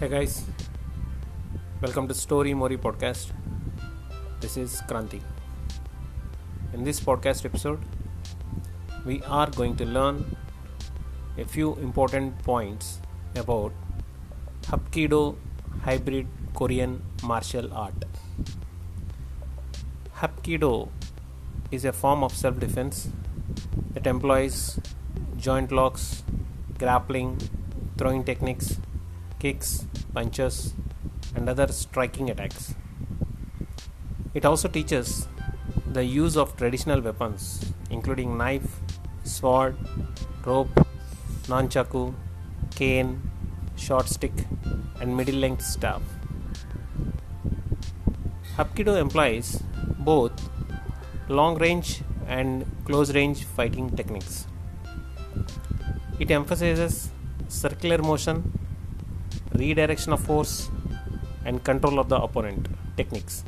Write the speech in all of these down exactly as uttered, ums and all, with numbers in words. Hey guys, welcome to Story Mori podcast. This is Kranti. In this podcast episode, we are going to learn a few important points about Hapkido, hybrid Korean martial art. Hapkido is a form of self-defense that employs joint locks, grappling, throwing techniques, kicks, punches, and other striking attacks. It also teaches the use of traditional weapons, including knife, sword, rope, nunchaku, cane, short stick, and middle-length staff. Hapkido employs both long-range and close-range fighting techniques. It emphasizes circular motion, redirection of force, and control of the opponent techniques.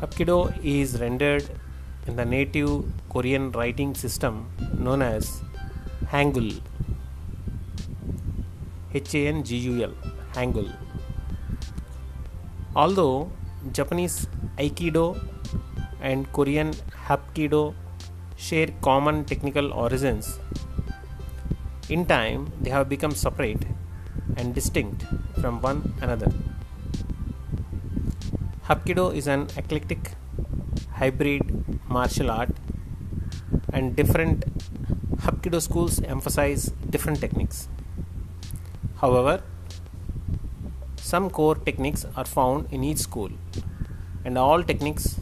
Hapkido is rendered in the native Korean writing system known as Hangul. H A N G U L. Hangul. Although Japanese Aikido and Korean Hapkido share common technical origins, in time they have become separate and distinct from one another. Hapkido is an eclectic hybrid martial art, and different Hapkido schools emphasize different techniques. However, some core techniques are found in each school, and all techniques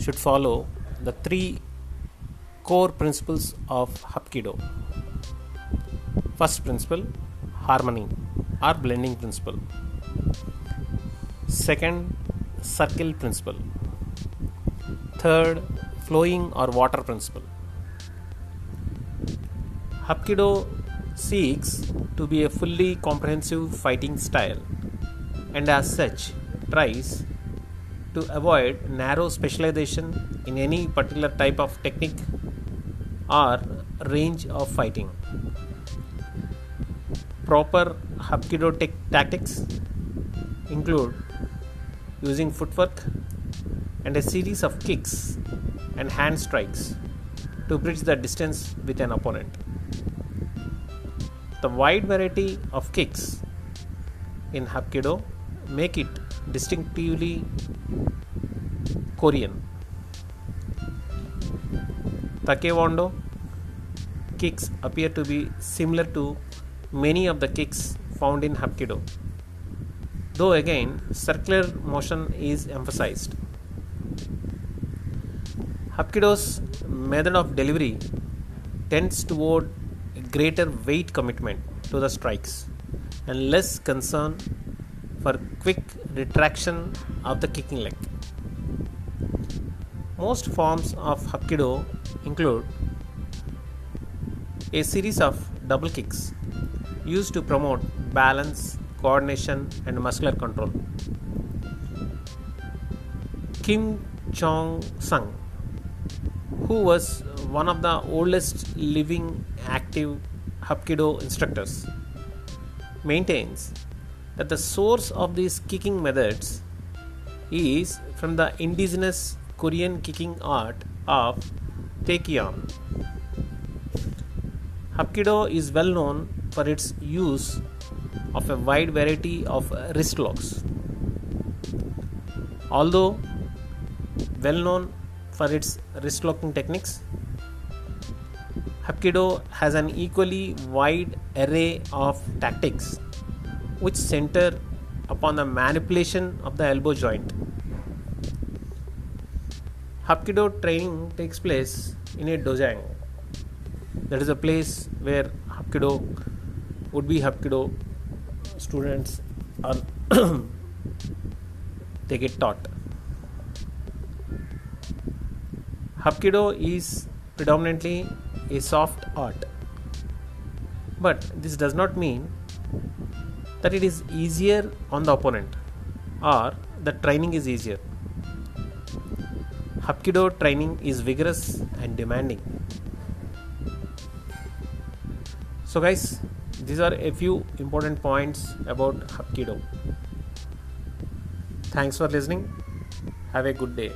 should follow the three core principles of Hapkido. First principle, harmony or blending principle. Second, circle principle. Third, flowing or water principle. Hapkido seeks to be a fully comprehensive fighting style, and as such tries to avoid narrow specialization in any particular type of technique or range of fighting. Proper Hapkido t- tactics include using footwork and a series of kicks and hand strikes to bridge the distance with an opponent. The wide variety of kicks in Hapkido make it distinctively Korean. Taekwondo kicks appear to be similar to many of the kicks found in Hapkido, though again circular motion is emphasized. Hapkido's method of delivery tends toward a greater weight commitment to the strikes and less concern for quick retraction of the kicking leg. Most forms of Hapkido include a series of double kicks used to promote balance, coordination, and muscular control. Kim Chong Sung, who was one of the oldest living active Hapkido instructors, maintains that the source of these kicking methods is from the indigenous Korean kicking art of Taekyeon. Hapkido is well known for its use of a wide variety of wrist locks. Although well known for its wrist locking techniques, Hapkido has an equally wide array of tactics which center upon the manipulation of the elbow joint. Hapkido training takes place in a dojang. That is a place where Hapkido would be Hapkido students are they get taught. Hapkido is predominantly a soft art, but this does not mean that it is easier on the opponent or the training is easier. Hapkido training is vigorous and demanding. So guys, These are a few important points about Hapkido. Thanks for listening. Have a good day.